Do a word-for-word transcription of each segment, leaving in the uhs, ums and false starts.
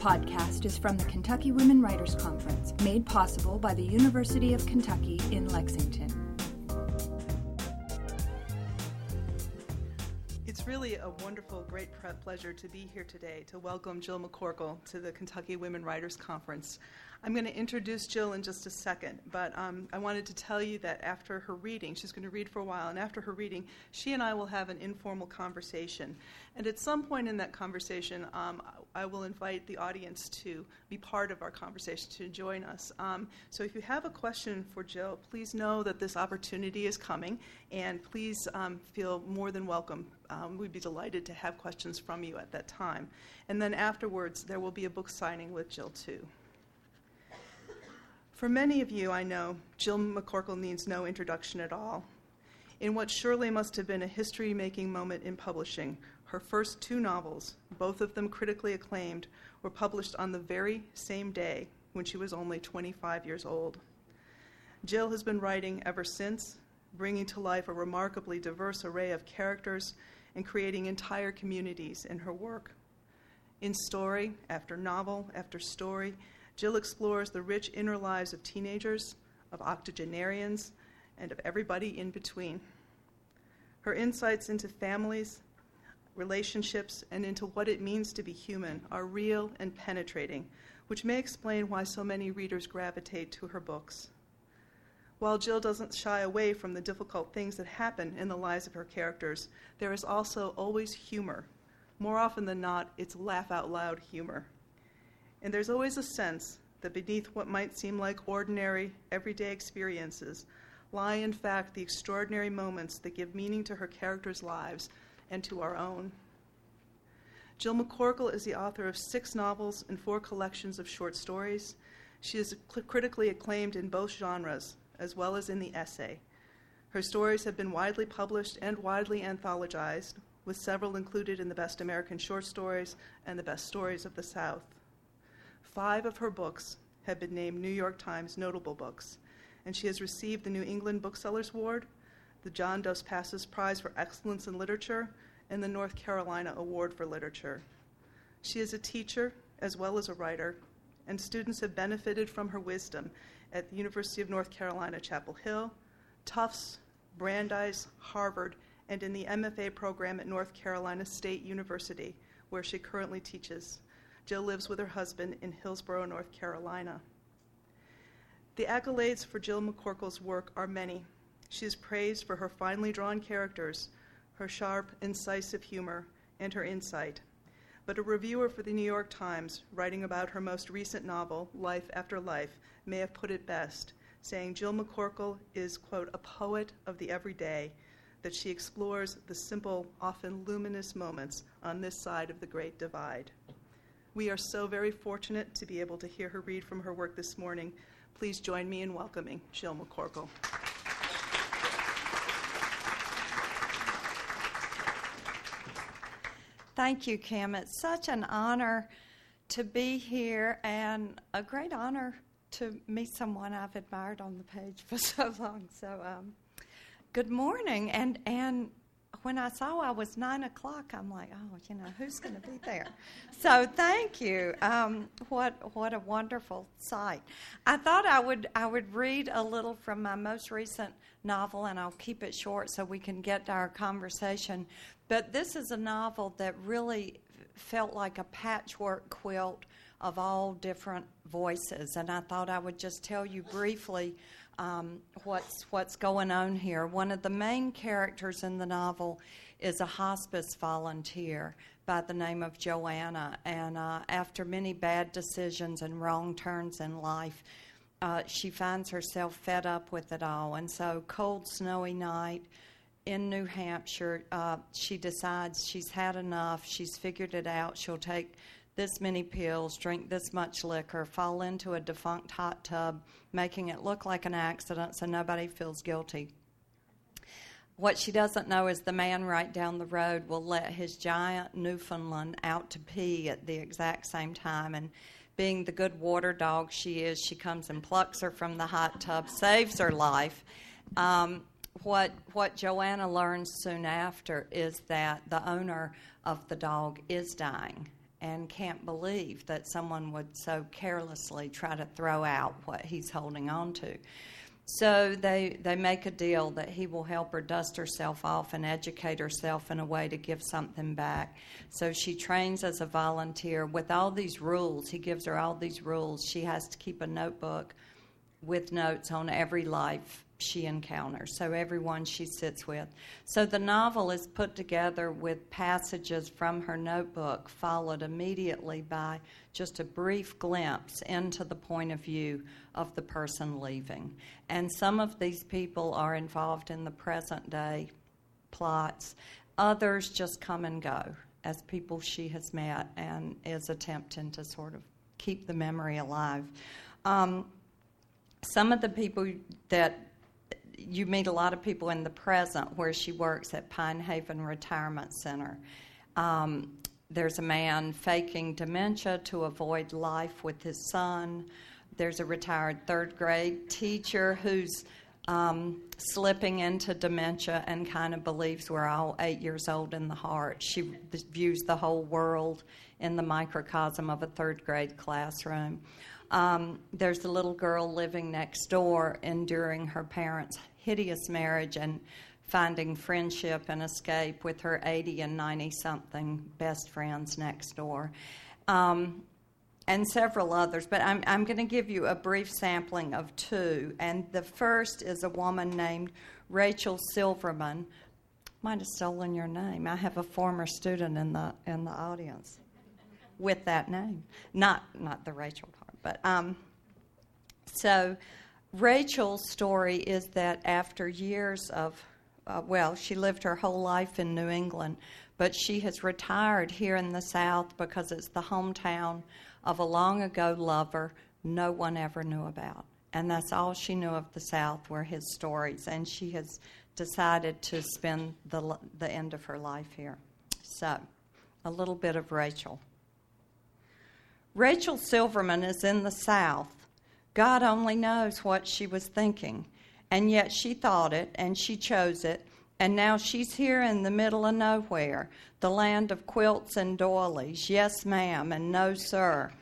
podcast is from the Kentucky Women Writers Conference, made possible by the University of Kentucky in Lexington. It's really a wonderful, great pleasure to be here today to welcome Jill McCorkle to the Kentucky Women Writers Conference. I'm going to introduce Jill in just a second, but um, I wanted to tell you that after her reading, she's going to read for a while, and after her reading, she and I will have an informal conversation. And at some point in that conversation, um, I will invite the audience to be part of our conversation, to join us. Um, so if you have a question for Jill, please know that this opportunity is coming, and please um, feel more than welcome. Um, we'd be delighted to have questions from you at that time. And then afterwards, there will be a book signing with Jill, too. For many of you, I know, Jill McCorkle needs no introduction at all. In what surely must have been a history-making moment in publishing, her first two novels, both of them critically acclaimed, were published on the very same day when she was only twenty-five years old. Jill has been writing ever since, bringing to life a remarkably diverse array of characters and creating entire communities in her work. In story after novel after story, Jill explores the rich inner lives of teenagers, of octogenarians, and of everybody in between. Her insights into families, relationships, and into what it means to be human are real and penetrating, which may explain why so many readers gravitate to her books. While Jill doesn't shy away from the difficult things that happen in the lives of her characters, there is also always humor. More often than not, it's laugh-out-loud humor. And there's always a sense that beneath what might seem like ordinary, everyday experiences lie, in fact, the extraordinary moments that give meaning to her characters' lives and to our own. Jill McCorkle is the author of six novels and four collections of short stories. She is critically acclaimed in both genres, as well as in the essay. Her stories have been widely published and widely anthologized, with several included in the Best American Short Stories and the Best Stories of the South. Five of her books have been named New York Times Notable Books, and she has received the New England Booksellers Award, the John Dos Passos Prize for Excellence in Literature, and the North Carolina Award for Literature. She is a teacher as well as a writer, and students have benefited from her wisdom at the University of North Carolina, Chapel Hill, Tufts, Brandeis, Harvard, and in the M F A program at North Carolina State University, where she currently teaches. Jill lives with her husband in Hillsborough, North Carolina. The accolades for Jill McCorkle's work are many. She is praised for her finely drawn characters, her sharp, incisive humor, and her insight. But a reviewer for the New York Times, writing about her most recent novel, Life After Life, may have put it best, saying Jill McCorkle is, quote, a poet of the everyday, that she explores the simple, often luminous moments on this side of the Great Divide. We are so very fortunate to be able to hear her read from her work this morning. Please join me in welcoming Jill McCorkle. Thank you, Kim. It's such an honor to be here and a great honor to meet someone I've admired on the page for so long. So um, good morning. And and when I saw I was nine o'clock, I'm like, oh, you know, who's going to be there? So thank you. Um, what what a wonderful sight. I thought I would, I would read a little from my most recent novel, and I'll keep it short so we can get to our conversation. But this is a novel that really felt like a patchwork quilt of all different voices, and I thought I would just tell you briefly um, what's what's going on here. One of the main characters in the novel is a hospice volunteer by the name of Joanna, and uh, after many bad decisions and wrong turns in life, uh, she finds herself fed up with it all, and so cold, snowy night in New Hampshire, uh, she decides she's had enough, she's figured it out, she'll take this many pills, drink this much liquor, fall into a defunct hot tub, making it look like an accident so nobody feels guilty. What she doesn't know is the man right down the road will let his giant Newfoundland out to pee at the exact same time, and being the good water dog she is, she comes and plucks her from the hot tub, saves her life. Um, What what Joanna learns soon after is that the owner of the dog is dying, and can't believe that someone would so carelessly try to throw out what he's holding on to. So they, they make a deal that he will help her dust herself off and educate herself in a way to give something back. So she trains as a volunteer with all these rules. He gives her all these rules. She has to keep a notebook with notes on every life she encounters, so everyone she sits with. So the novel is put together with passages from her notebook, followed immediately by just a brief glimpse into the point of view of the person leaving. And some of these people are involved in the present day plots. Others just come and go as people she has met and is attempting to sort of keep the memory alive. Um, some of the people that you meet, a lot of people in the present where she works at Pine Haven Retirement Center. Um, there's a man faking dementia to avoid life with his son. There's a retired third grade teacher who's um, slipping into dementia and kind of believes we're all eight years old in the heart. She views the whole world in the microcosm of a third grade classroom. Um, there's a little girl living next door, enduring her parents' hideous marriage and finding friendship and escape with her eighty and ninety-something best friends next door, um, and several others. But I'm, I'm going to give you a brief sampling of two. And the first is a woman named Rachel Silverman. Might have stolen your name. I have a former student in the in the audience with that name, not not the Rachel. But um, so Rachel's story is that after years of, uh, well, she lived her whole life in New England, but she has retired here in the South because it's the hometown of a long-ago lover no one ever knew about. And that's all she knew of the South were his stories, and she has decided to spend the the end of her life here. So a little bit of Rachel. Rachel Silverman is in the South. God only knows what she was thinking, and yet she thought it, and she chose it, and now she's here in the middle of nowhere, the land of quilts and doilies, yes ma'am and no sir.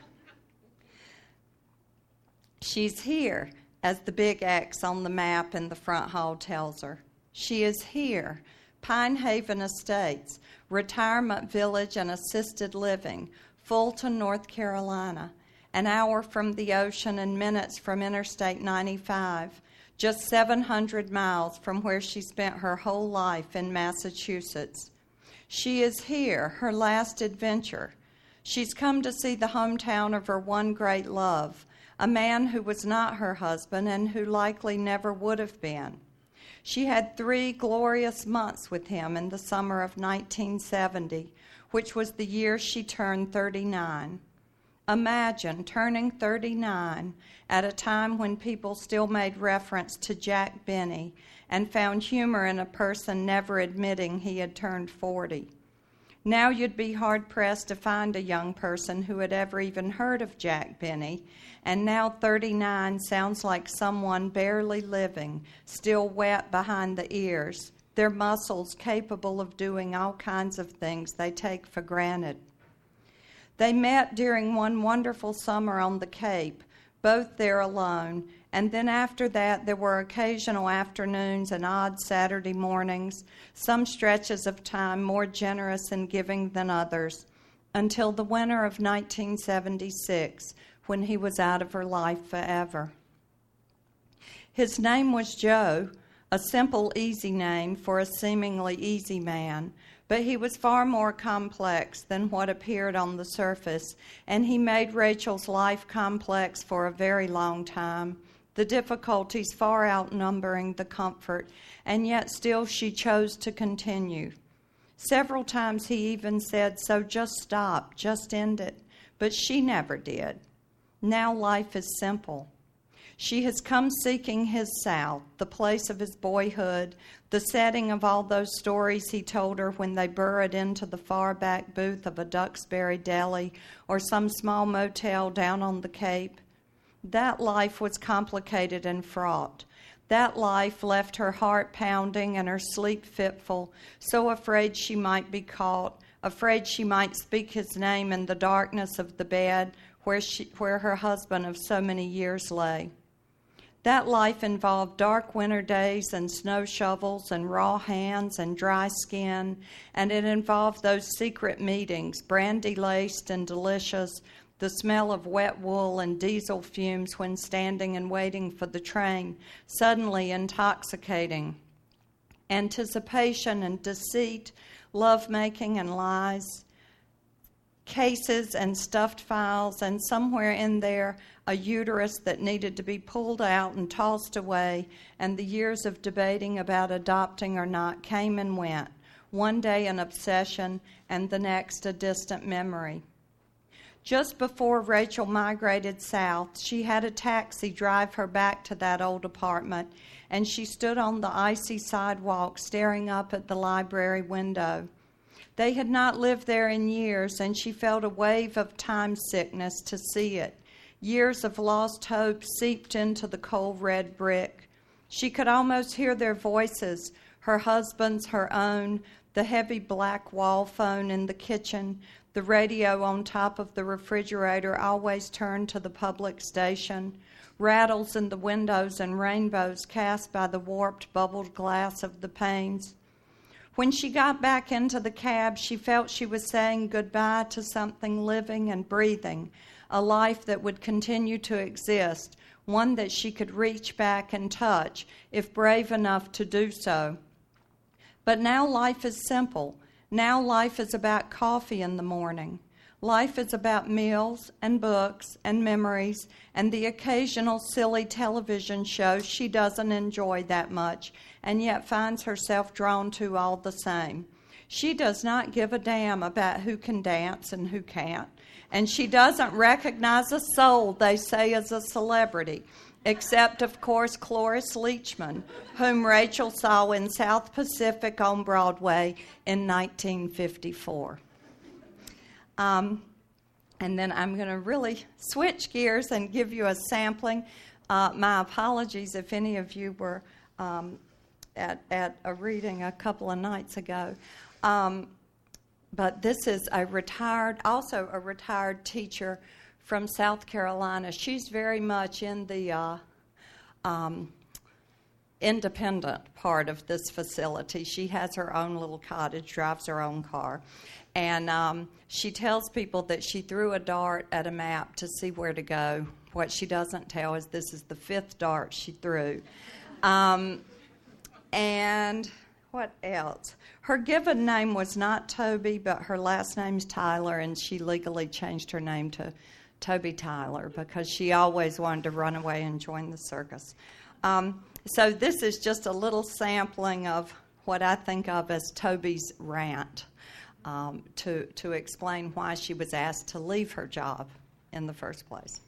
She's here, as the big X on the map in the front hall tells her. She is here, Pine Haven Estates, retirement village and assisted living, Fulton, North Carolina, an hour from the ocean and minutes from Interstate ninety-five, just seven hundred miles from where she spent her whole life in Massachusetts. She is here, her last adventure. She's come to see the hometown of her one great love, a man who was not her husband and who likely never would have been. She had three glorious months with him in the summer of nineteen seventy, which was the year she turned thirty-nine. Imagine turning thirty-nine at a time when people still made reference to Jack Benny and found humor in a person never admitting he had turned forty. Now you'd be hard-pressed to find a young person who had ever even heard of Jack Benny, and now thirty-nine sounds like someone barely living, still wet behind the ears, their muscles capable of doing all kinds of things they take for granted. They met during one wonderful summer on the Cape, both there alone, and then after that there were occasional afternoons and odd Saturday mornings, some stretches of time more generous in giving than others, until the winter of nineteen seventy-six, when he was out of her life forever. His name was Joe, a simple, easy name for a seemingly easy man, but he was far more complex than what appeared on the surface, and he made Rachel's life complex for a very long time, the difficulties far outnumbering the comfort, and yet still she chose to continue. Several times he even said, "So just stop, just end it," but she never did. Now life is simple. She has come seeking his South, the place of his boyhood, the setting of all those stories he told her when they burrowed into the far back booth of a Duxbury deli or some small motel down on the Cape. That life was complicated and fraught. That life left her heart pounding and her sleep fitful, so afraid she might be caught, afraid she might speak his name in the darkness of the bed where she, where her husband of so many years lay. That life involved dark winter days and snow shovels and raw hands and dry skin, and it involved those secret meetings, brandy-laced and delicious, the smell of wet wool and diesel fumes when standing and waiting for the train, suddenly intoxicating. Anticipation and deceit, love-making and lies, cases and stuffed files, and somewhere in there a uterus that needed to be pulled out and tossed away, and the years of debating about adopting or not came and went, one day an obsession and the next a distant memory. Just before Rachel migrated south, she had a taxi drive her back to that old apartment, and she stood on the icy sidewalk staring up at the library window. They had not lived there in years, and she felt a wave of time sickness to see it. Years of lost hope seeped into the cold red brick. She could almost hear their voices, her husband's, her own, the heavy black wall phone in the kitchen, the radio on top of the refrigerator always turned to the public station, rattles in the windows and rainbows cast by the warped, bubbled glass of the panes. When she got back into the cab, she felt she was saying goodbye to something living and breathing, a life that would continue to exist, one that she could reach back and touch if brave enough to do so. But now life is simple. Now life is about coffee in the morning. Life is about meals and books and memories and the occasional silly television show she doesn't enjoy that much and yet finds herself drawn to all the same. She does not give a damn about who can dance and who can't, and she doesn't recognize a soul they say is a celebrity, except, of course, Cloris Leachman, whom Rachel saw in South Pacific on Broadway in nineteen fifty-four. Um, and then I'm going to really switch gears and give you a sampling. Uh, my apologies if any of you were um, at, at a reading a couple of nights ago. Um, but this is a retired, also a retired teacher from South Carolina. She's very much in the uh, um, independent part of this facility. She has her own little cottage, drives her own car. And um, she tells people that she threw a dart at a map to see where to go. What she doesn't tell is this is the fifth dart she threw. Um, and what else? Her given name was not Toby, but her last name's Tyler, and she legally changed her name to Toby Tyler because she always wanted to run away and join the circus. Um, so this is just a little sampling of what I think of as Toby's rant. Um, to, to explain why she was asked to leave her job in the first place.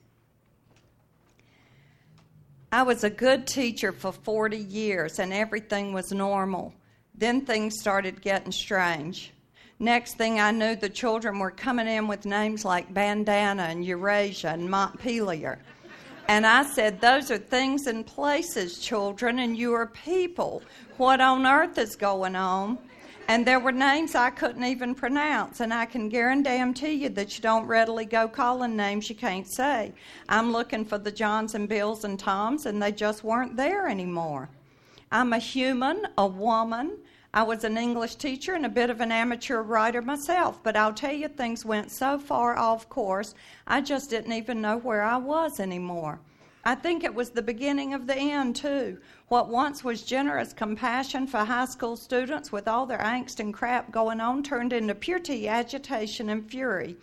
I was a good teacher for forty years, and everything was normal. Then things started getting strange. Next thing I knew, the children were coming in with names like Bandana and Eurasia and Montpelier. And I said, those are things and places, children, and you are people. What on earth is going on? And there were names I couldn't even pronounce, and I can guarantee you that you don't readily go calling names you can't say. I'm looking for the Johns and Bills and Toms, and they just weren't there anymore. I'm a human, a woman. I was an English teacher and a bit of an amateur writer myself, but I'll tell you, things went so far off course, I just didn't even know where I was anymore. I think it was the beginning of the end, too. What once was generous compassion for high school students with all their angst and crap going on turned into purity, agitation, and fury.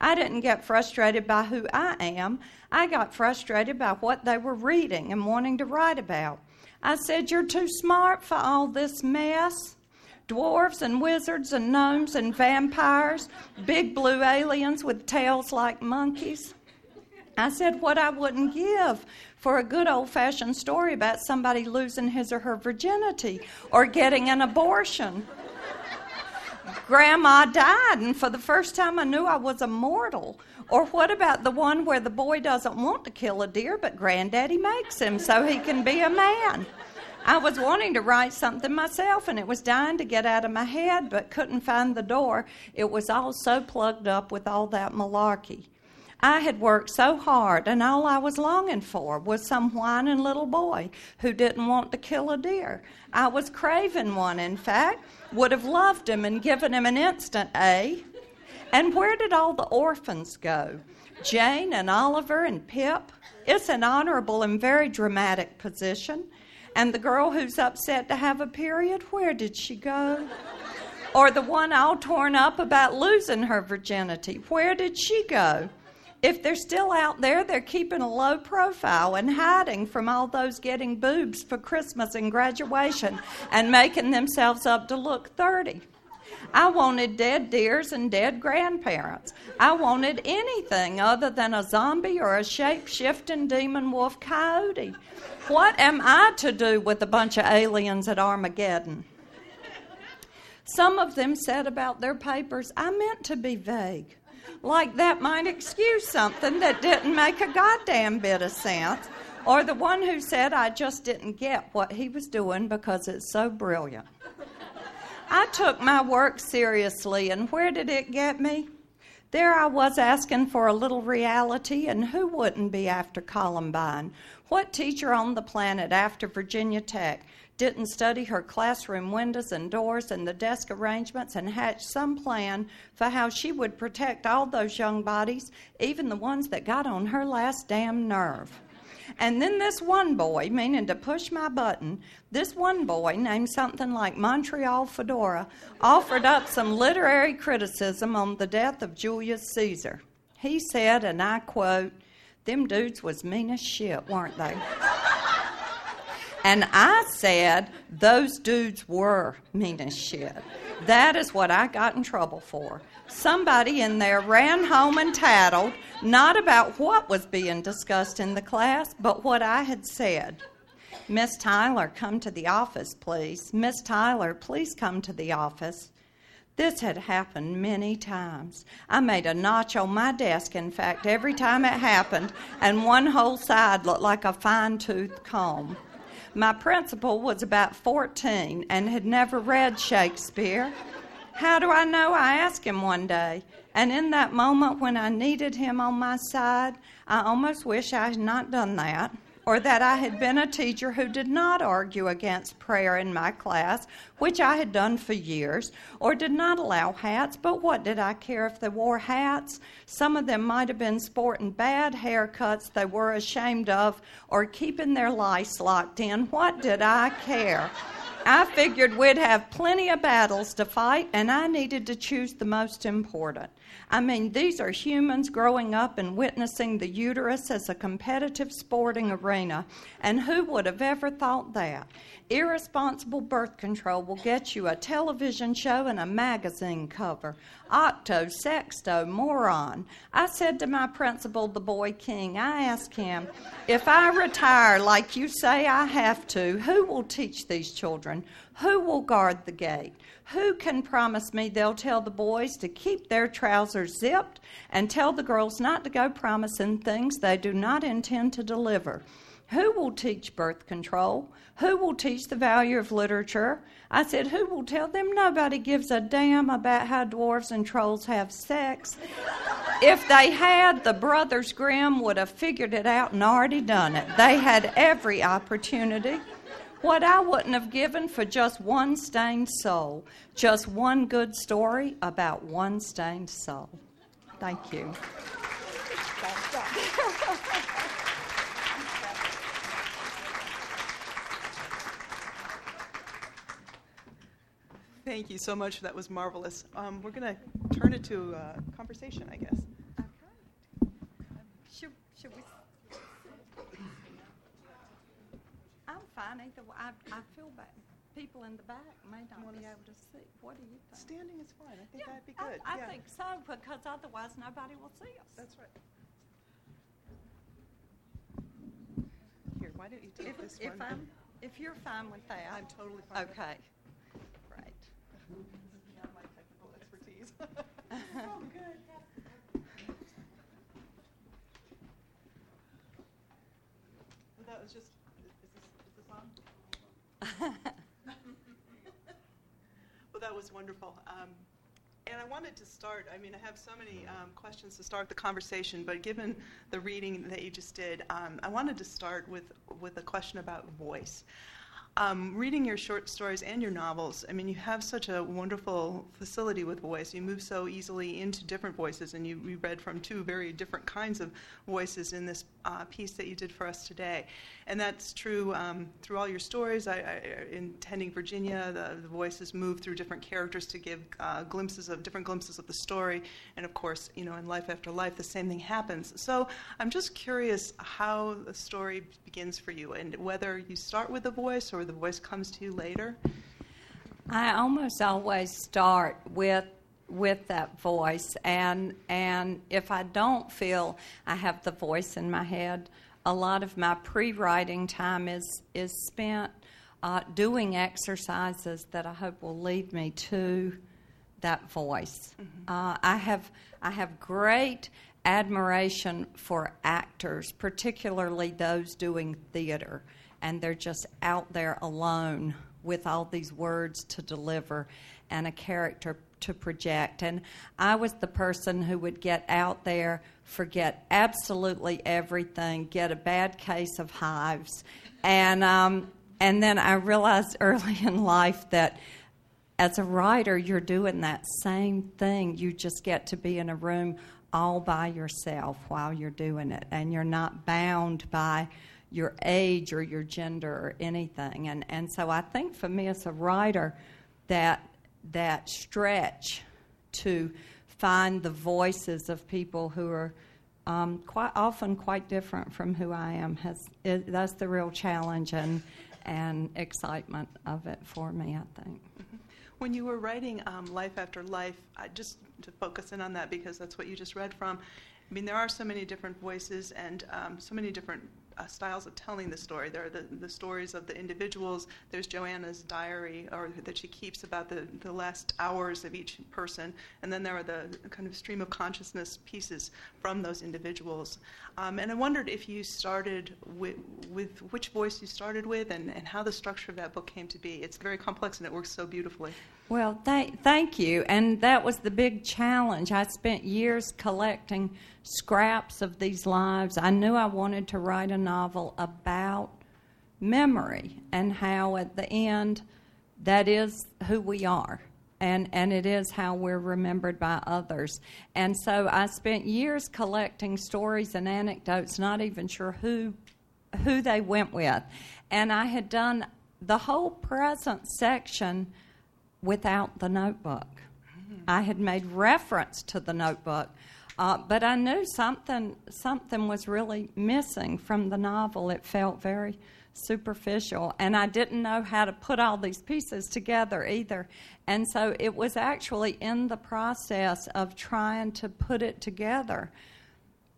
I didn't get frustrated by who I am. I got frustrated by what they were reading and wanting to write about. I said, you're too smart for all this mess. Dwarves and wizards and gnomes and vampires, big blue aliens with tails like monkeys. I said what I wouldn't give for a good old-fashioned story about somebody losing his or her virginity or getting an abortion. Grandma died, and for the first time I knew I was immortal. Or what about the one where the boy doesn't want to kill a deer, but Granddaddy makes him so he can be a man? I was wanting to write something myself, and it was dying to get out of my head, but couldn't find the door. It was all so plugged up with all that malarkey. I had worked so hard, and all I was longing for was some whining little boy who didn't want to kill a deer. I was craving one, in fact, would have loved him and given him an instant A. And where did all the orphans go? Jane and Oliver and Pip. It's an honorable and very dramatic position. And the girl who's upset to have a period, where did she go? Or the one all torn up about losing her virginity, where did she go? If they're still out there, they're keeping a low profile and hiding from all those getting boobs for Christmas and graduation and making themselves up to look thirty. I wanted dead deers and dead grandparents. I wanted anything other than a zombie or a shape-shifting demon wolf coyote. What am I to do with a bunch of aliens at Armageddon? Some of them said about their papers, I meant to be vague. Like that might excuse something that didn't make a goddamn bit of sense. Or the one who said I just didn't get what he was doing because it's so brilliant. I took my work seriously, and where did it get me? There I was asking for a little reality, and who wouldn't be after Columbine? What teacher on the planet after Virginia Tech didn't study her classroom windows and doors and the desk arrangements and hatch some plan for how she would protect all those young bodies, even the ones that got on her last damn nerve? And then this one boy, meaning to push my button, this one boy named something like Montreal Fedora offered up some literary criticism on the death of Julius Caesar. He said, and I quote, "Them dudes was mean as shit, weren't they?" And I said, those dudes were mean as shit. That is what I got in trouble for. Somebody in there ran home and tattled, not about what was being discussed in the class, but what I had said. Miss Tyler, come to the office, please. Miss Tyler, please come to the office. This had happened many times. I made a notch on my desk, in fact, every time it happened, and one whole side looked like a fine-tooth comb. My principal was about fourteen and had never read Shakespeare. How do I know? I asked him one day. And in that moment when I needed him on my side, I almost wish I had not done that, or that I had been a teacher who did not argue against prayer in my class, which I had done for years, or did not allow hats, but what did I care if they wore hats? Some of them might have been sporting bad haircuts they were ashamed of, or keeping their lice locked in. What did I care? I figured we'd have plenty of battles to fight, and I needed to choose the most important. I mean, these are humans growing up and witnessing the uterus as a competitive sporting arena, and who would have ever thought that? Irresponsible birth control will get you a television show and a magazine cover. Octo, sexto, moron. I said to my principal, the boy king, I asked him, if I retire like you say I have to, who will teach these children? Who will guard the gate? Who can promise me they'll tell the boys to keep their trousers zipped and tell the girls not to go promising things they do not intend to deliver? Who will teach birth control? Who will teach the value of literature? I said, who will tell them nobody gives a damn about how dwarves and trolls have sex? If they had, the Brothers Grimm would have figured it out and already done it. They had every opportunity. What I wouldn't have given for just one stained soul, just one good story about one stained soul. Thank you. Thank you so much. That was marvelous. Um, we're going to turn it to uh, conversation, I guess. Okay. Should, should we? I'm fine. Either way, I, I feel bad. People in the back may not be able to see. What do you think? Standing is fine. I think yeah, that'd be good. I, I yeah. think so, because otherwise nobody will see us. That's right. Here, why don't you take if, this if one? I'm, if you're fine with that. I'm totally fine. Okay. Not my technical expertise. Oh, good. Well, that was just. Is this, is this on? Well, that was wonderful. Um, and I wanted to start, I mean, I have so many um, questions to start the conversation, but given the reading that you just did, um, I wanted to start with, with a question about voice. Um, reading your short stories and your novels, I mean, you have such a wonderful facility with voice. You move so easily into different voices, and you, you read from two very different kinds of voices in this uh, piece that you did for us today. And that's true um, through all your stories. I, I, in Tending Virginia, the, the voices move through different characters to give uh, glimpses of different glimpses of the story. And, of course, you know, in Life After Life, the same thing happens. So I'm just curious how the story begins for you, and whether you start with the voice or the voice comes to you later? I almost always start with with that voice, and and if I don't feel I have the voice in my head, a lot of my pre-writing time is is spent uh, doing exercises that I hope will lead me to that voice. Mm-hmm. Uh, I have I have great admiration for actors, particularly those doing theater. And they're just out there alone with all these words to deliver and a character to project. And I was the person who would get out there, forget absolutely everything, get a bad case of hives. And um, and then I realized early in life that as a writer, you're doing that same thing. You just get to be in a room all by yourself while you're doing it. And you're not bound by your age or your gender or anything. And and so I think for me as a writer, that that stretch to find the voices of people who are um, quite often quite different from who I am, has it, that's the real challenge and, and excitement of it for me, I think. When you were writing um, Life After Life, I just to focus in on that because that's what you just read from, I mean, there are so many different voices and um, so many different Uh, styles of telling the story. There are the, the stories of the individuals. There's Joanna's diary or that she keeps about the, the last hours of each person. And then there are the kind of stream of consciousness pieces from those individuals. Um, and I wondered if you started with, with which voice you started with and, and how the structure of that book came to be. It's very complex and it works so beautifully. Well, th- thank you. And that was the big challenge. I spent years collecting scraps of these lives. I knew I wanted to write a novel about memory and how at the end that is who we are and, and it is how we're remembered by others. And so I spent years collecting stories and anecdotes, not even sure who who they went with. And I had done the whole present section without the notebook. Mm-hmm. I had made reference to the notebook, Uh, but I knew something something was really missing from the novel. It felt very superficial, and I didn't know how to put all these pieces together either. And so it was actually in the process of trying to put it together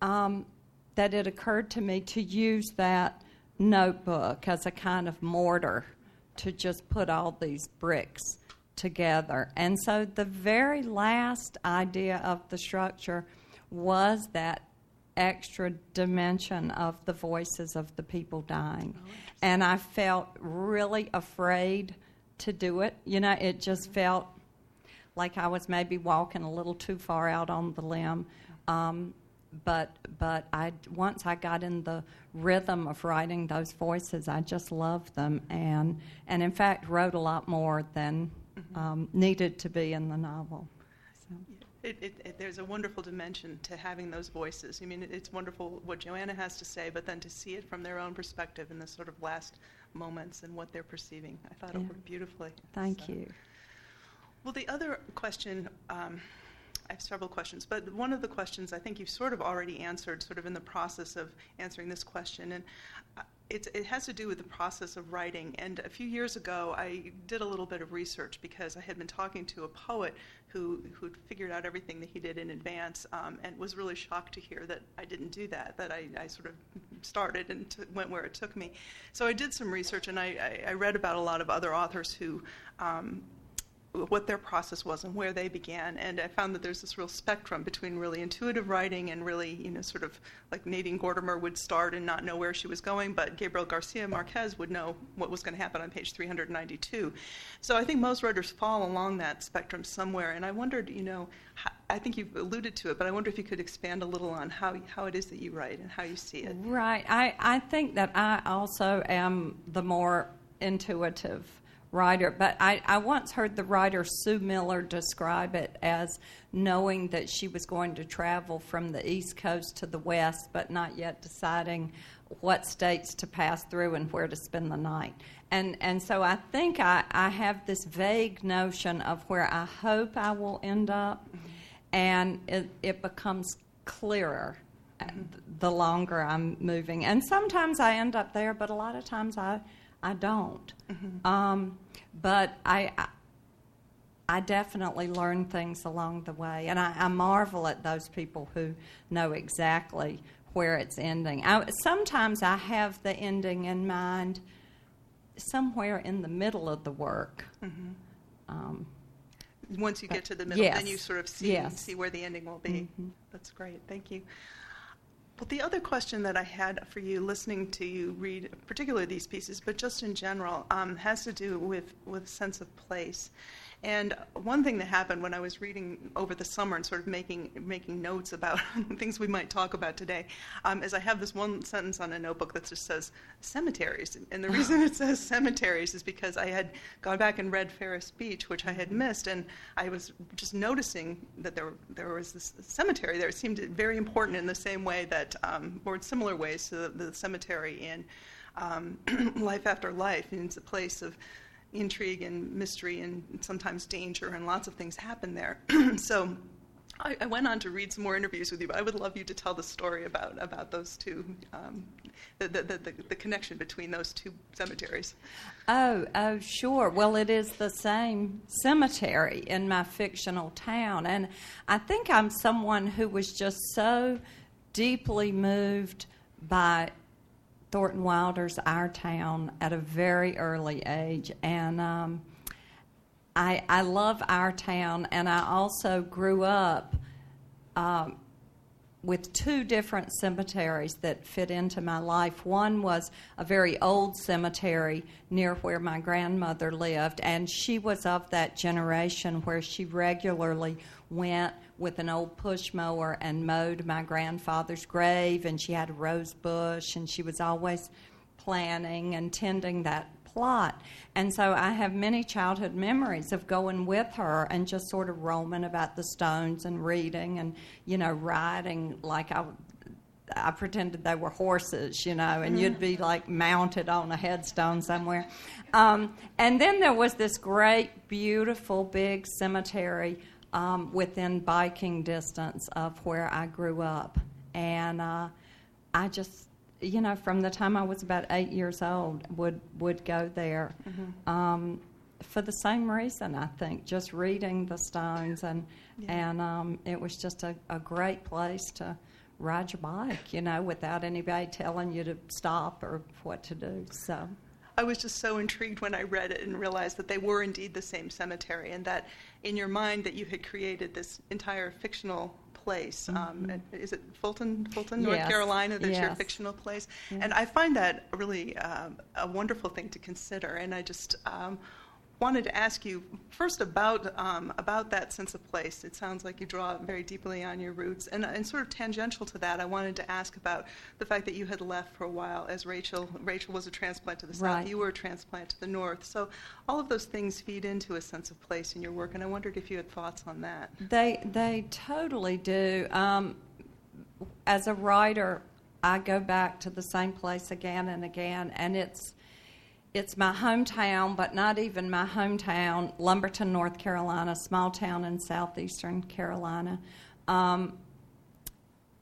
um, that it occurred to me to use that notebook as a kind of mortar to just put all these bricks together. And so the very last idea of the structure was that extra dimension of the voices of the people dying. Oh, and I felt really afraid to do it. You know, it just felt like I was maybe walking a little too far out on the limb. Um, but but I, once I got in the rhythm of writing those voices, I just loved them and and in fact wrote a lot more than um, needed to be in the novel. So. It, it, it, there's a wonderful dimension to having those voices. I mean, it, it's wonderful what Joanna has to say, but then to see it from their own perspective in the sort of last moments and what they're perceiving. I thought yeah. It worked beautifully. Thank so. you. Well, the other question, um, I have several questions, but one of the questions I think you've sort of already answered sort of in the process of answering this question, and uh, It, it has to do with the process of writing. And a few years ago, I did a little bit of research because I had been talking to a poet who who'd figured out everything that he did in advance um, and was really shocked to hear that I didn't do that, that I, I sort of started and t- went where it took me. So I did some research, and I, I, I read about a lot of other authors who um, what their process was and where they began. And I found that there's this real spectrum between really intuitive writing and really, you know, sort of like Nadine Gordimer would start and not know where she was going, but Gabriel Garcia Marquez would know what was going to happen on page three hundred ninety-two. So I think most writers fall along that spectrum somewhere. And I wondered, you know, how, I think you've alluded to it, but I wonder if you could expand a little on how how it is that you write and how you see it. Right. I, I think that I also am the more intuitive writer, but I, I once heard the writer Sue Miller describe it as knowing that she was going to travel from the East Coast to the West, but not yet deciding what states to pass through and where to spend the night. And and so I think I, I have this vague notion of where I hope I will end up, and it, it becomes clearer mm-hmm. the longer I'm moving. And sometimes I end up there, but a lot of times I I don't. Mm-hmm. Um, but I, I I definitely learn things along the way, and I, I marvel at those people who know exactly where it's ending. I, sometimes I have the ending in mind somewhere in the middle of the work. Mm-hmm. Um, Once you but, get to the middle, yes, then you sort of see, yes. see where the ending will be. Mm-hmm. That's great. Thank you. But the other question that I had for you, listening to you read, particularly these pieces, but just in general, um, has to do with, with sense of place. And one thing that happened when I was reading over the summer and sort of making making notes about things we might talk about today, um, is I have this one sentence on a notebook that just says cemeteries. And the reason it says cemeteries is because I had gone back and read Ferris Beach, which I had missed, and I was just noticing that there there was this cemetery there. It seemed very important in the same way that, um, or in similar ways to the, the cemetery in um, Life After Life. And it's a place of intrigue and mystery and sometimes danger, and lots of things happen there. So I, I went on to read some more interviews with you, but I would love you to tell the story about about those two, um, the, the, the, the connection between those two cemeteries. Oh, oh, sure. Well, it is the same cemetery in my fictional town, and I think I'm someone who was just so deeply moved by Thornton Wilder's Our Town at a very early age, and um, I, I love Our Town, and I also grew up um, with two different cemeteries that fit into my life. One was a very old cemetery near where my grandmother lived, and she was of that generation where she regularly went with an old push mower and mowed my grandfather's grave, and she had a rose bush, and she was always planning and tending that plot. And so I have many childhood memories of going with her and just sort of roaming about the stones and reading and, you know, riding like I I pretended they were horses, you know, and you'd be like mounted on a headstone somewhere. Um, and then there was this great, beautiful, big cemetery Um, within biking distance of where I grew up. And uh, I just, you know, from the time I was about eight years old, would, would go there mm-hmm. um, for the same reason, I think, just reading the stones. And yeah. and um, it was just a, a great place to ride your bike, you know, without anybody telling you to stop or what to do, so. I was just so intrigued when I read it and realized that they were indeed the same cemetery, and that in your mind that you had created this entire fictional place. Mm-hmm. Um, is it Fulton, Fulton, yes. North Carolina, that's yes. your fictional place? Mm-hmm. And I find that really um, a wonderful thing to consider, and I just um, wanted to ask you first about um, about that sense of place. It sounds like you draw very deeply on your roots, and and sort of tangential to that, I wanted to ask about the fact that you had left for a while as Rachel. Rachel was a transplant to the right. South. You were a transplant to the North. So all of those things feed into a sense of place in your work, and I wondered if you had thoughts on that. They they totally do. Um, as a writer, I go back to the same place again and again, and it's. It's my hometown, but not even my hometown, Lumberton, North Carolina, small town in southeastern Carolina. Um,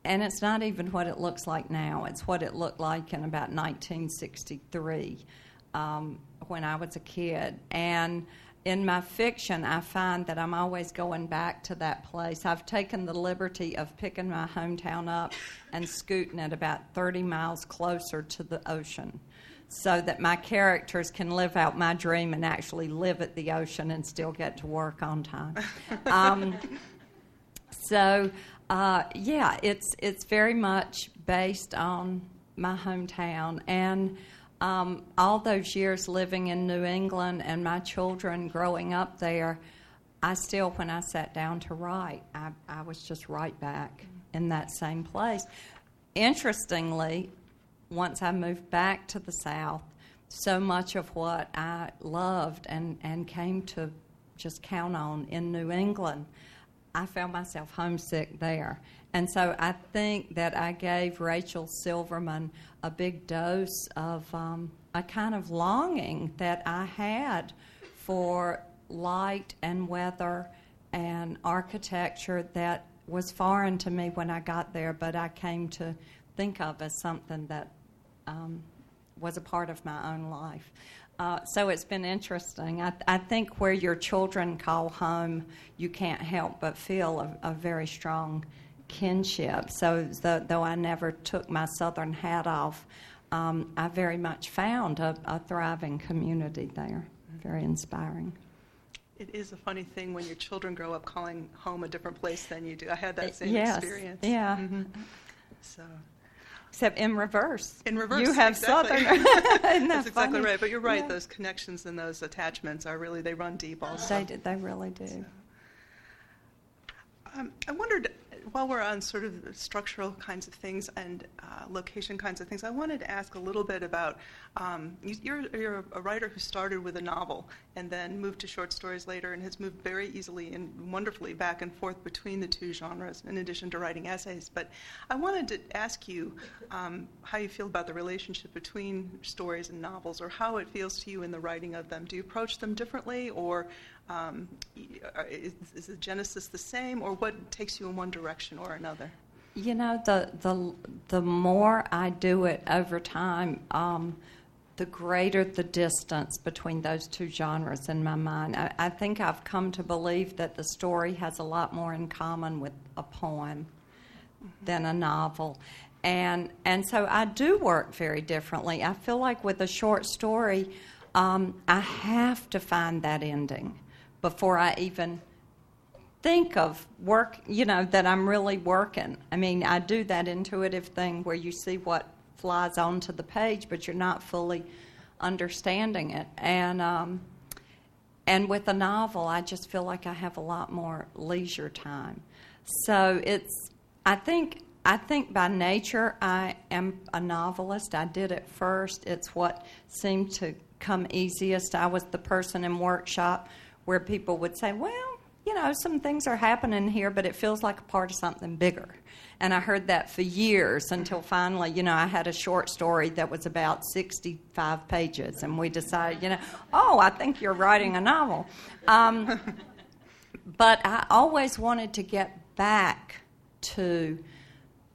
and it's not even what it looks like now. It's what it looked like in about nineteen sixty-three um, when I was a kid. And in my fiction, I find that I'm always going back to that place. I've taken the liberty of picking my hometown up and scooting it about thirty miles closer to the ocean. so that my characters can live out my dream and actually live at the ocean and still get to work on time. Um, so, uh, yeah, it's it's very much based on my hometown. And um, all those years living in New England and my children growing up there, I still, when I sat down to write, I, I was just right back in that same place. Interestingly, once I moved back to the South, so much of what I loved and, and came to just count on in New England, I found myself homesick there. And so I think that I gave Rachel Silverman a big dose of um, a kind of longing that I had for light and weather and architecture that was foreign to me when I got there, but I came to think of as something that um, was a part of my own life. Uh, so it's been interesting. I, I think where your children call home, you can't help but feel a, a very strong kinship. So the, though I never took my Southern hat off, um, I very much found a, a thriving community there. Very inspiring. It is a funny thing when your children grow up calling home a different place than you do. I had that same yes, experience. Yeah. Mm-hmm. So. Except in reverse. In reverse, you have exactly. Southern. that That's exactly funny? Right. But you're right. Yeah. Those connections and those attachments are really, they run deep also. They, they really do. So. Um, I wondered, while we're on sort of structural kinds of things and uh, location kinds of things, I wanted to ask a little bit about, um, you, you're, you're a writer who started with a novel and then moved to short stories later and has moved very easily and wonderfully back and forth between the two genres in addition to writing essays. But I wanted to ask you um, how you feel about the relationship between stories and novels, or how it feels to you in the writing of them. Do you approach them differently, or Um, is, is the genesis the same, or what takes you in one direction or another? You know, the the the more I do it over time, um, the greater the distance between those two genres in my mind. I, I think I've come to believe that the story has a lot more in common with a poem mm-hmm. than a novel. And, and so I do work very differently. I feel like with a short story, um, I have to find that ending before I even think of work, you know, that I'm really working. I mean, I do that intuitive thing where you see what flies onto the page, but you're not fully understanding it. And um, and with a novel, I just feel like I have a lot more leisure time. So it's, I think, I think by nature I am a novelist. I did it first. It's what seemed to come easiest. I was the person in workshop where people would say, well, you know, some things are happening here, but it feels like a part of something bigger. And I heard that for years until finally, you know, I had a short story that was about sixty-five pages, and we decided, you know, oh, I think you're writing a novel. Um, but I always wanted to get back to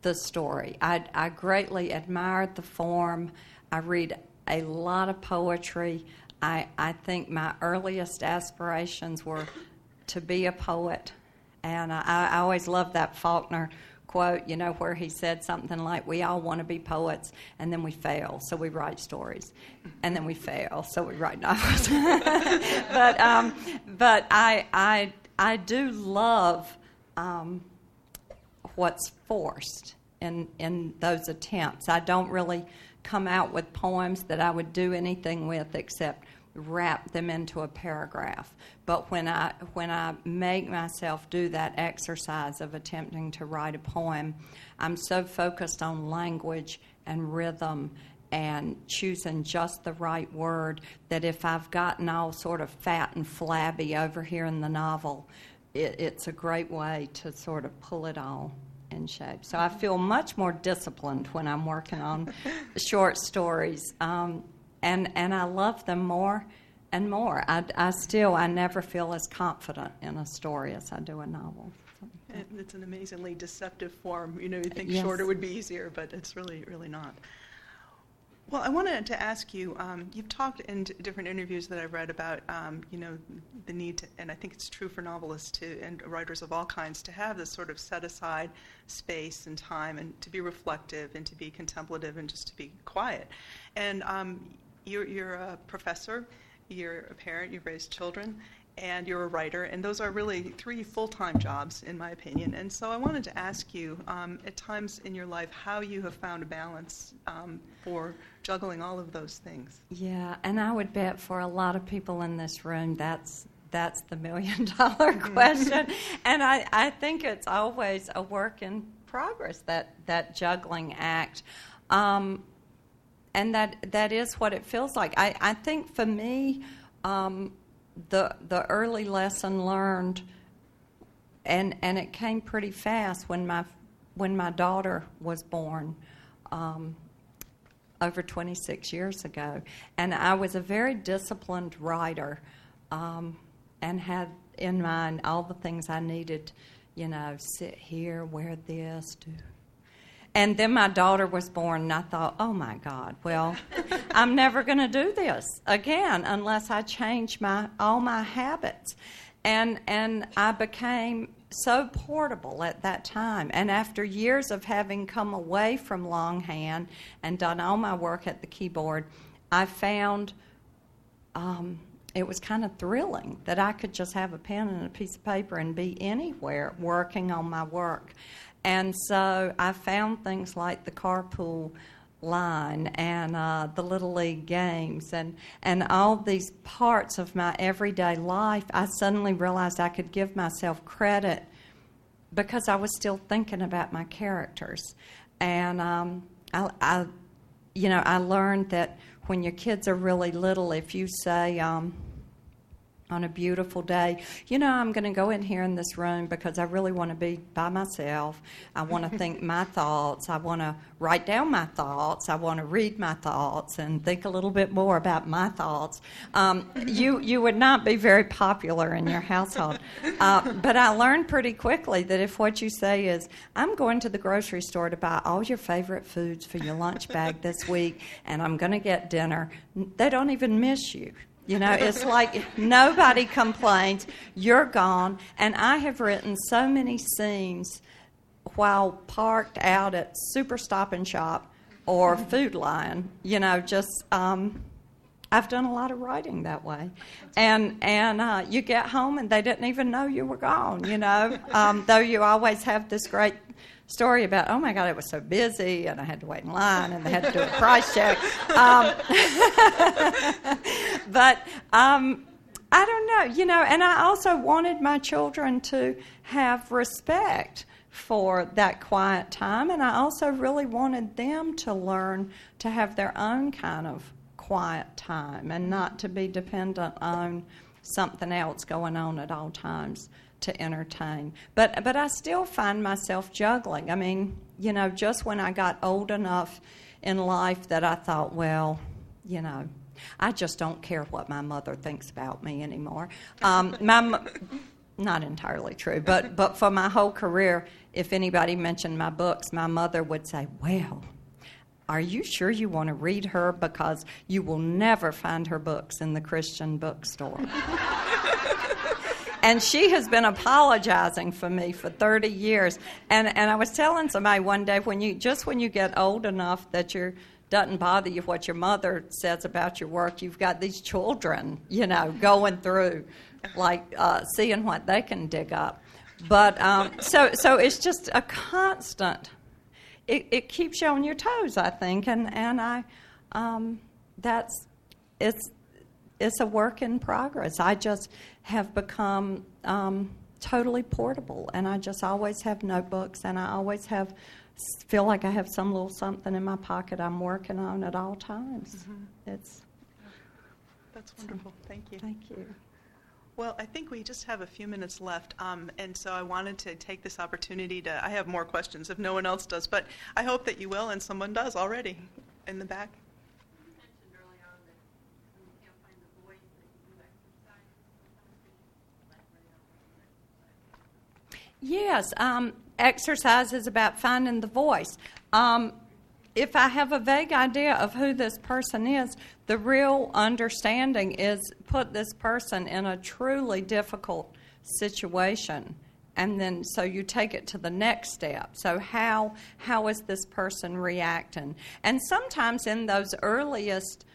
the story. I, I greatly admired the form. I read a lot of poetry. I, I think my earliest aspirations were to be a poet, and I, I always loved that Faulkner quote, you know, where he said something like, we all want to be poets, and then we fail, so we write stories, and then we fail, so we write novels. but um, but I, I, I do love um, what's forced in, in those attempts. I don't really come out with poems that I would do anything with except wrap them into a paragraph. But when I when I make myself do that exercise of attempting to write a poem, I'm so focused on language and rhythm and choosing just the right word that if I've gotten all sort of fat and flabby over here in the novel, it, it's a great way to sort of pull it all in shape. So I feel much more disciplined when I'm working on short stories, um, and and I love them more and more. I, I still, I never feel as confident in a story as I do a novel. It, it's an amazingly deceptive form. You know, you think yes. shorter would be easier, but it's really, really not. Well, I wanted to ask you, um, you've talked in t- different interviews that I've read about, um, you know, the need to, and I think it's true for novelists to, and writers of all kinds, to have this sort of set-aside space and time and to be reflective and to be contemplative and just to be quiet. And um, you're, you're a professor, you're a parent, you've raised children, and you're a writer, and those are really three full-time jobs, in my opinion. And so I wanted to ask you, um, at times in your life, how you have found a balance um, for juggling all of those things. Yeah, and I would bet for a lot of people in this room, that's that's the million-dollar mm-hmm. question. And I, I think it's always a work in progress, that, that juggling act. Um, and that that is what it feels like. I, I think for me... Um, The the early lesson learned, and and it came pretty fast when my when my daughter was born, um, over twenty-six years ago, and I was a very disciplined writer, um, and had in mind all the things I needed, you know, sit here, wear this, do. And then my daughter was born, and I thought, oh, my God, well, I'm never going to do this again unless I change my all my habits. And and I became so portable at that time. And after years of having come away from longhand and done all my work at the keyboard, I found um, it was kind of thrilling that I could just have a pen and a piece of paper and be anywhere working on my work. And so I found things like the carpool line and uh, the Little League games and, and all these parts of my everyday life. I suddenly realized I could give myself credit because I was still thinking about my characters. And um, I, I, you know, I learned that when your kids are really little, if you say... Um, on a beautiful day, you know, I'm going to go in here in this room because I really want to be by myself. I want to think my thoughts. I want to write down my thoughts. I want to read my thoughts and think a little bit more about my thoughts. Um, you you would not be very popular in your household. Uh, but I learned pretty quickly that if what you say is, I'm going to the grocery store to buy all your favorite foods for your lunch bag this week, and I'm going to get dinner, they don't even miss you. You know, it's like nobody complains. You're gone. And I have written so many scenes while parked out at Super Stop and Shop or Food Lion. You know, just um, I've done a lot of writing that way. And and uh, you get home and they didn't even know you were gone, you know, um, though you always have this great story about, oh, my God, it was so busy, and I had to wait in line, and they had to do a price check. Um, but um, I don't know, you know, and I also wanted my children to have respect for that quiet time, and I also really wanted them to learn to have their own kind of quiet time and not to be dependent on something else going on at all times to entertain. But but I still find myself juggling. I mean, you know, just when I got old enough in life that I thought, well, you know, I just don't care what my mother thinks about me anymore. Um, my not entirely true, but, but for my whole career, if anybody mentioned my books, my mother would say, well, are you sure you want to read her? Because you will never find her books in the Christian bookstore. And she has been apologizing for me for thirty years. And and I was telling somebody one day, when you just when you get old enough that you doesn't bother you what your mother says about your work, you've got these children, you know, going through, like uh, seeing what they can dig up. But um, so so it's just a constant. It, it keeps you on your toes, I think, and and I, um, that's it's. It's a work in progress. I just have become um, totally portable, and I just always have notebooks, and I always have feel like I have some little something in my pocket I'm working on at all times. Mm-hmm. It's that's wonderful. So, thank you. Thank you. Well, I think we just have a few minutes left, um, and so I wanted to take this opportunity to. I have more questions if no one else does, but I hope that you will, and someone does already in the back. Yes, um, exercise is about finding the voice. Um, if I have a vague idea of who this person is, the real understanding is put this person in a truly difficult situation. And then so you take it to the next step. So how how is this person reacting? And sometimes in those earliest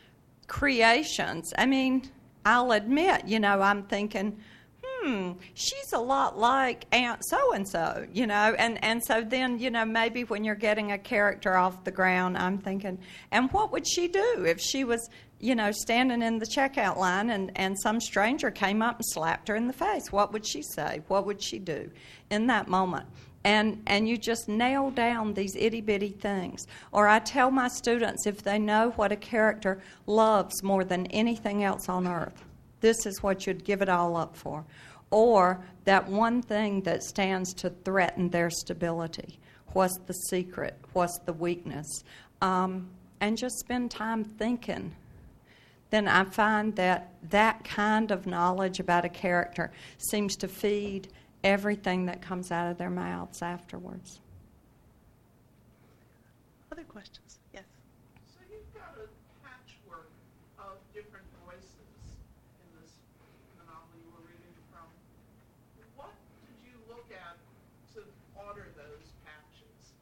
creations, I mean, I'll admit, you know, I'm thinking, hmm, she's a lot like Aunt so-and-so, you know. And, and so then, you know, maybe when you're getting a character off the ground, I'm thinking, and what would she do if she was, you know, standing in the checkout line and, and some stranger came up and slapped her in the face? What would she say? What would she do in that moment? And and you just nail down these itty-bitty things. Or I tell my students, if they know what a character loves more than anything else on earth, this is what you'd give it all up for. Or that one thing that stands to threaten their stability. What's the secret? What's the weakness? Um, and just spend time thinking. Then I find that that kind of knowledge about a character seems to feed everything that comes out of their mouths afterwards. Other questions? Yes. So you've got a patchwork of different voices in this novel you were reading from. What did you look at to order those patches?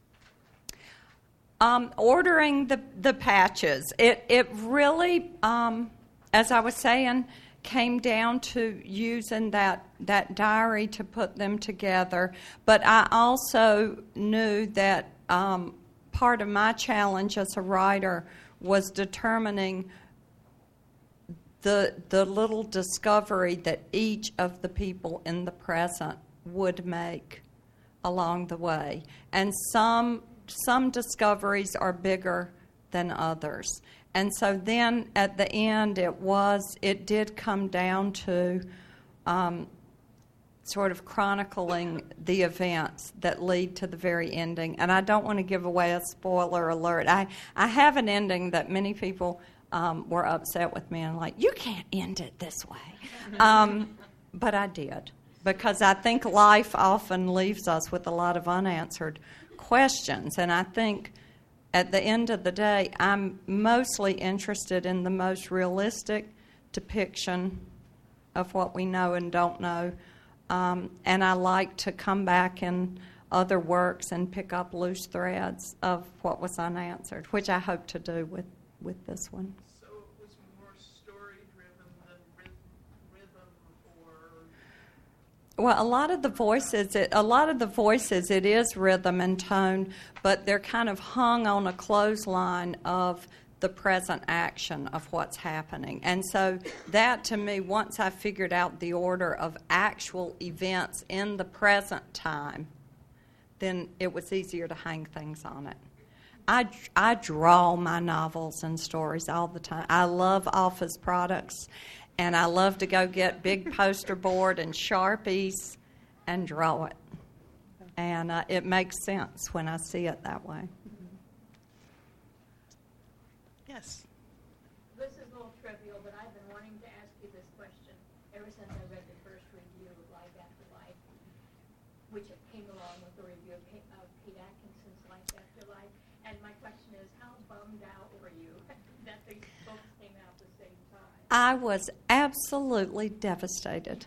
Um, ordering the, the patches. It it really, um, as I was saying, came down to using that that diary to put them together. But I also knew that um, part of my challenge as a writer was determining the the little discovery that each of the people in the present would make along the way. And some. Some discoveries are bigger than others. And so then at the end, it was, it did come down to um, sort of chronicling the events that lead to the very ending. And I don't want to give away a spoiler alert. I, I have an ending that many people um, were upset with me and like, you can't end it this way. Um, but I did, because I think life often leaves us with a lot of unanswered questions, and I think at the end of the day, I'm mostly interested in the most realistic depiction of what we know and don't know, um, and I like to come back in other works and pick up loose threads of what was unanswered, which I hope to do with, with this one. So it was more story-driven than rhythm, rhythm or... Well, a lot of the voices, it, a lot of the voices, it is rhythm and tone, but they're kind of hung on a clothesline of the present action of what's happening. And so that, to me, once I figured out the order of actual events in the present time, then it was easier to hang things on it. I, I draw my novels and stories all the time. I love office products. And I love to go get big poster board and Sharpies and draw it. And uh, it makes sense when I see it that way. Mm-hmm. Yes? This is a little trivial, but I've been wanting to ask you this question ever since I read the first review of Life After Life, which came along with the review of Kate, of Kate Atkinson's Life After Life. And my question is, how bummed out were you that they both came out the same time? I was absolutely devastated.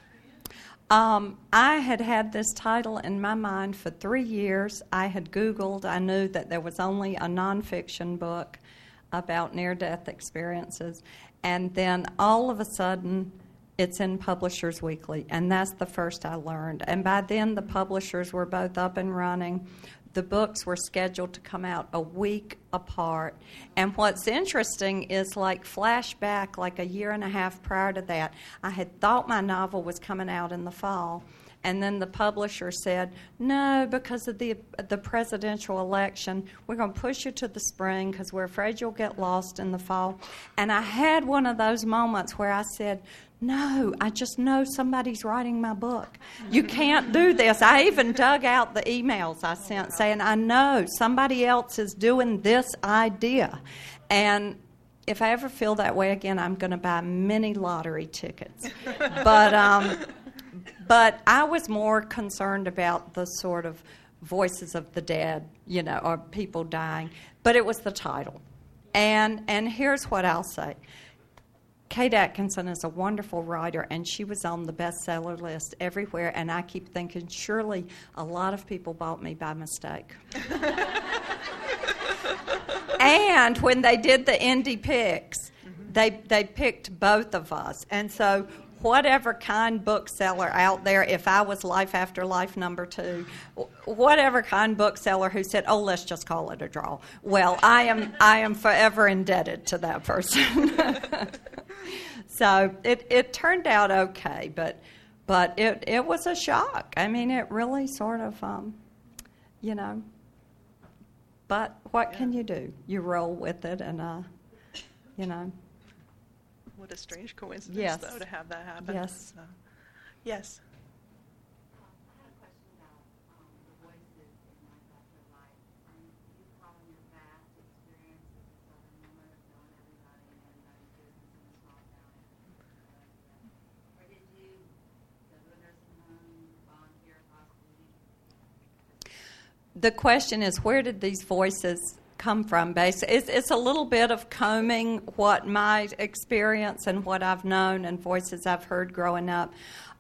Um, I had had this title in my mind for three years. I had Googled. I knew that there was only a nonfiction book about near-death experiences. And then all of a sudden, it's in Publishers Weekly. And that's the first I learned. And by then, the publishers were both up and running. The books were scheduled to come out a week apart. And what's interesting is, like, flashback, like a year and a half prior to that, I had thought my novel was coming out in the fall. And then the publisher said, no, because of the the presidential election, we're going to push you to the spring because we're afraid you'll get lost in the fall. And I had one of those moments where I said, no, I just know somebody's writing my book. You can't do this. I even dug out the emails I sent saying, I know somebody else is doing this idea. And if I ever feel that way again, I'm going to buy many lottery tickets. But um, but I was more concerned about the sort of voices of the dead, you know, or people dying, but it was the title. And and here's what I'll say. Kate Atkinson is a wonderful writer, and she was on the bestseller list everywhere, and I keep thinking, surely a lot of people bought me by mistake. And when they did the indie picks, mm-hmm. they they picked both of us. And so whatever kind bookseller out there, if I was Life After Life number two, whatever kind bookseller who said, oh, let's just call it a draw, well, I am I am forever indebted to that person. So it, it turned out okay, but but it, it was a shock. I mean, it really sort of, um, you know, but what yeah. can you do? You roll with it and, uh, you know. What a strange coincidence, yes. though, to have that happen. Yes. So, yes. The question is, where did these voices come from? Basically, it's, it's a little bit of combing what my experience and what I've known and voices I've heard growing up.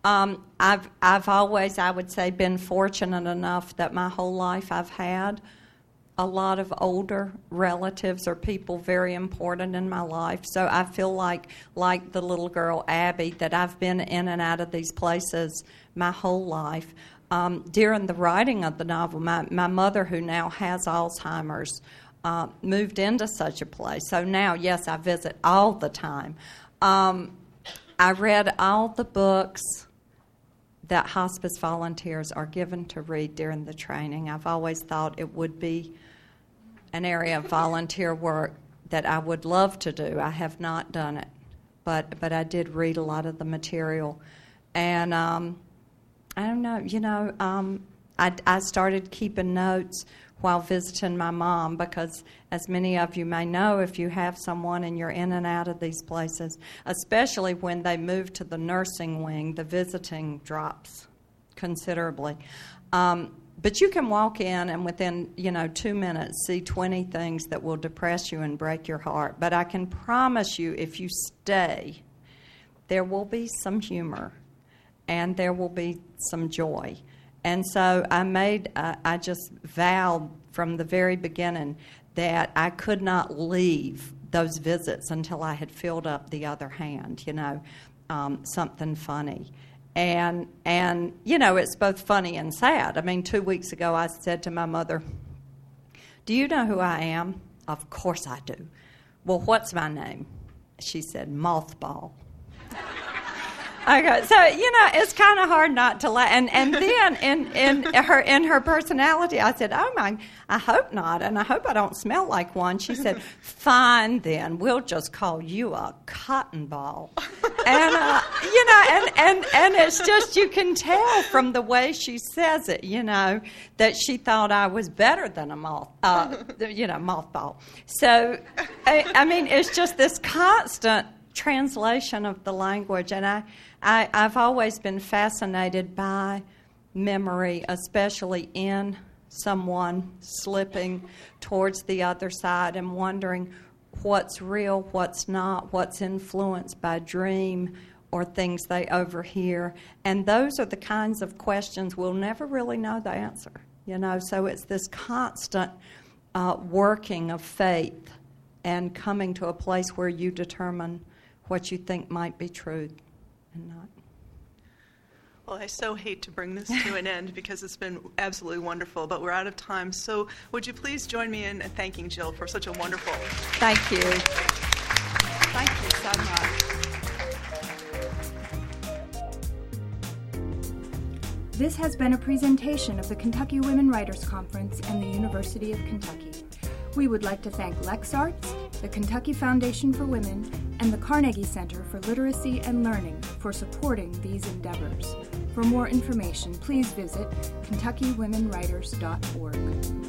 Um, I've I've always, I would say, been fortunate enough that my whole life I've had a lot of older relatives or people very important in my life. So I feel like like the little girl Abby, that I've been in and out of these places my whole life. Um, during the writing of the novel, my, my mother, who now has Alzheimer's, uh, moved into such a place. So now, yes, I visit all the time. Um, I read all the books that hospice volunteers are given to read during the training. I've always thought it would be an area of volunteer work that I would love to do. I have not done it, but but I did read a lot of the material. And Um, I don't know, you know, um, I, I started keeping notes while visiting my mom because, as many of you may know, if you have someone and you're in and out of these places, especially when they move to the nursing wing, the visiting drops considerably. Um, but you can walk in and within, you know, two minutes see twenty things that will depress you and break your heart. But I can promise you, if you stay, there will be some humor. And there will be some joy. And so I made, uh, I just vowed from the very beginning that I could not leave those visits until I had filled up the other hand, you know, um, something funny. And, and you know, it's both funny and sad. I mean, two weeks ago I said to my mother, do you know who I am? Of course I do. Well, what's my name? She said, Mothball. Okay, so, you know, it's kind of hard not to laugh. And, and then in, in her in her personality, I said, oh, my, I hope not, and I hope I don't smell like one. She said, fine, then, we'll just call you a cotton ball. And, uh, you know, and, and, and it's just, you can tell from the way she says it, you know, that she thought I was better than a moth, uh, you know, mothball. So, I, I mean, it's just this constant translation of the language, and I, I, I've always been fascinated by memory, especially in someone slipping towards the other side and wondering what's real, what's not, what's influenced by dream or things they overhear. And those are the kinds of questions we'll never really know the answer, you know, so it's this constant uh, working of faith and coming to a place where you determine what you think might be true and not. Well, I so hate to bring this to an end because it's been absolutely wonderful, but we're out of time. So would you please join me in thanking Jill for such a wonderful... Thank you. Thank you so much. This has been a presentation of the Kentucky Women Writers Conference and the University of Kentucky. We would like to thank LexArts, the Kentucky Foundation for Women, and the Carnegie Center for Literacy and Learning for supporting these endeavors. For more information, please visit Kentucky Women Writers dot org.